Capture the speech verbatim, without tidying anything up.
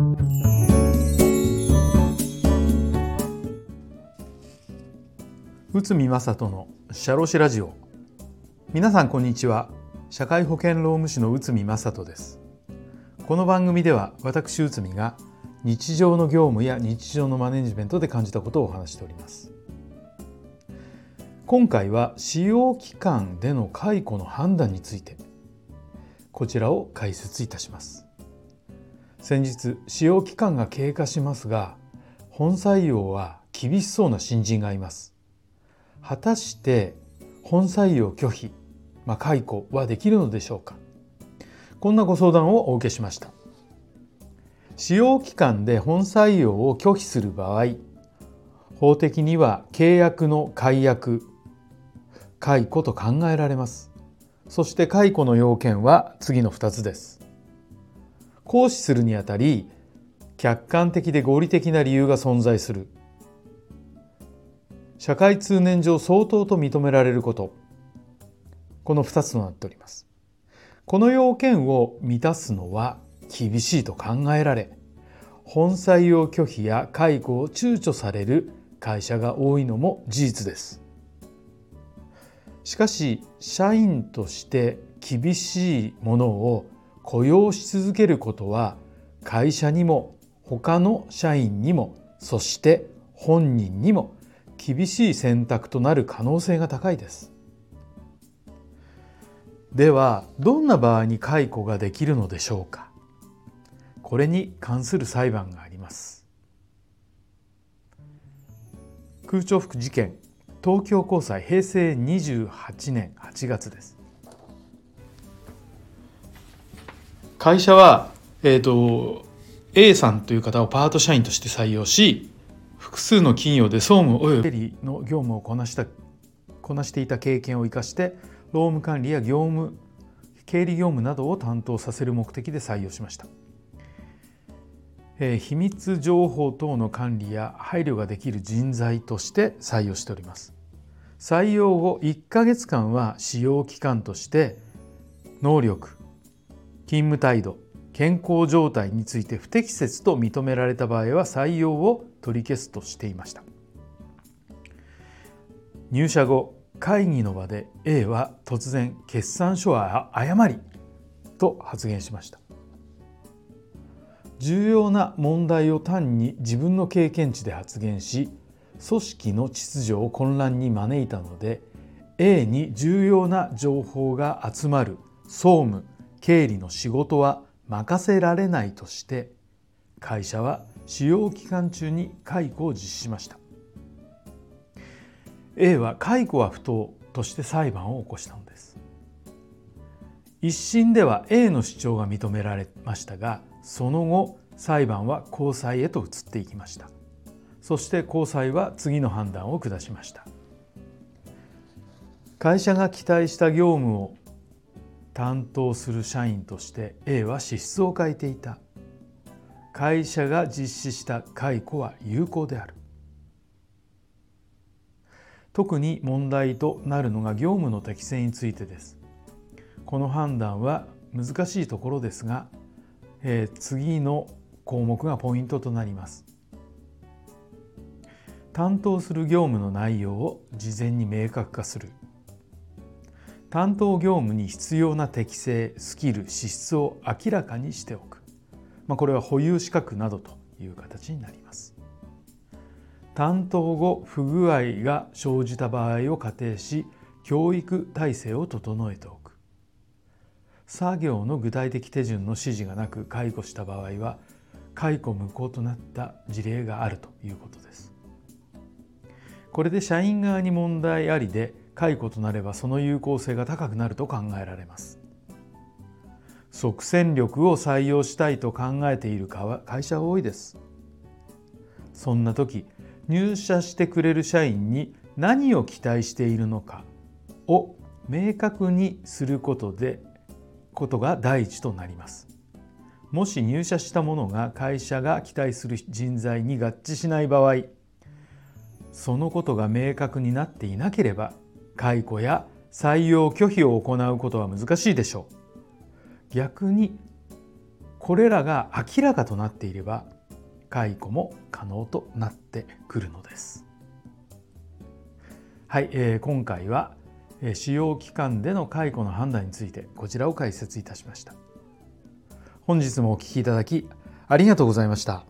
宇都宮正人の社労士ラジオ。皆さんこんにちは。社会保険労務士の宇都宮正人です。この番組では私宇都宮が日常の業務や日常のマネジメントで感じたことをお話しております。今回は使用期間での解雇の判断について、こちらを解説いたします。先日、使用期間が経過しますが、本採用は厳しそうな新人がいます。果たして本採用拒否、まあ、解雇はできるのでしょうか。こんなご相談をお受けしました。使用期間で本採用を拒否する場合、法的には契約の解約、解雇と考えられます。そして解雇の要件は次のふたつです。行使するにあたり、客観的で合理的な理由が存在する。社会通念上相当と認められること。このふたつとなっております。この要件を満たすのは厳しいと考えられ、本採用拒否や解雇を躊躇される会社が多いのも事実です。しかし、社員として厳しいものを雇用し続けることは会社にも他の社員にも、そして本人にも厳しい選択となる可能性が高いです。では、どんな場合に解雇ができるのでしょうか。これに関する裁判があります。空調服事件、東京高裁平成にじゅうはちねんはちがつです。会社は、えーと、A さんという方をパート社員として採用し、複数の企業で総務およびの業務をこなした、こなしていた経験を生かして、労務管理や業務、経理業務などを担当させる目的で採用しました。えー、秘密情報等の管理や配慮ができる人材として採用しております。採用後いっかげつかんは使用期間として、能力、勤務態度、健康状態について不適切と認められた場合は採用を取り消すとしていました。入社後、会議の場で A は突然決算書は誤りと発言しました。重要な問題を単に自分の経験値で発言し、組織の秩序を混乱に招いたので、A に重要な情報が集まる総務、経理の仕事は任せられないとして、会社は使用期間中に解雇を実施しました。A は解雇は不当として裁判を起こしたのです。一審では A の主張が認められましたが、その後裁判は高裁へと移っていきました。そして高裁は次の判断を下しました。会社が期待した業務を担当する社員として A は資質を欠いていた。会社が実施した解雇は有効である。特に問題となるのが業務の適正についてです。この判断は難しいところですが、えー、次の項目がポイントとなります。担当する業務の内容を事前に明確化する。担当業務に必要な適性、スキル、資質を明らかにしておく。まあ、これは保有資格などという形になります。担当後、不具合が生じた場合を仮定し、教育体制を整えておく。作業の具体的手順の指示がなく解雇した場合は、解雇無効となった事例があるということです。これで社員側に問題ありで、解雇となればその有効性が高くなると考えられます。即戦力を採用したいと考えている会社は多いです。そんな時、入社してくれる社員に何を期待しているのかを明確にすることで、ことが第一となります。もし入社したものが会社が期待する人材に合致しない場合、そのことが明確になっていなければ、解雇や採用拒否を行うことは難しいでしょう。逆に、これらが明らかとなっていれば解雇も可能となってくるのです。はい、えー、今回は使用期間での解雇の判断についてこちらを解説いたしました。本日もお聞きいただきありがとうございました。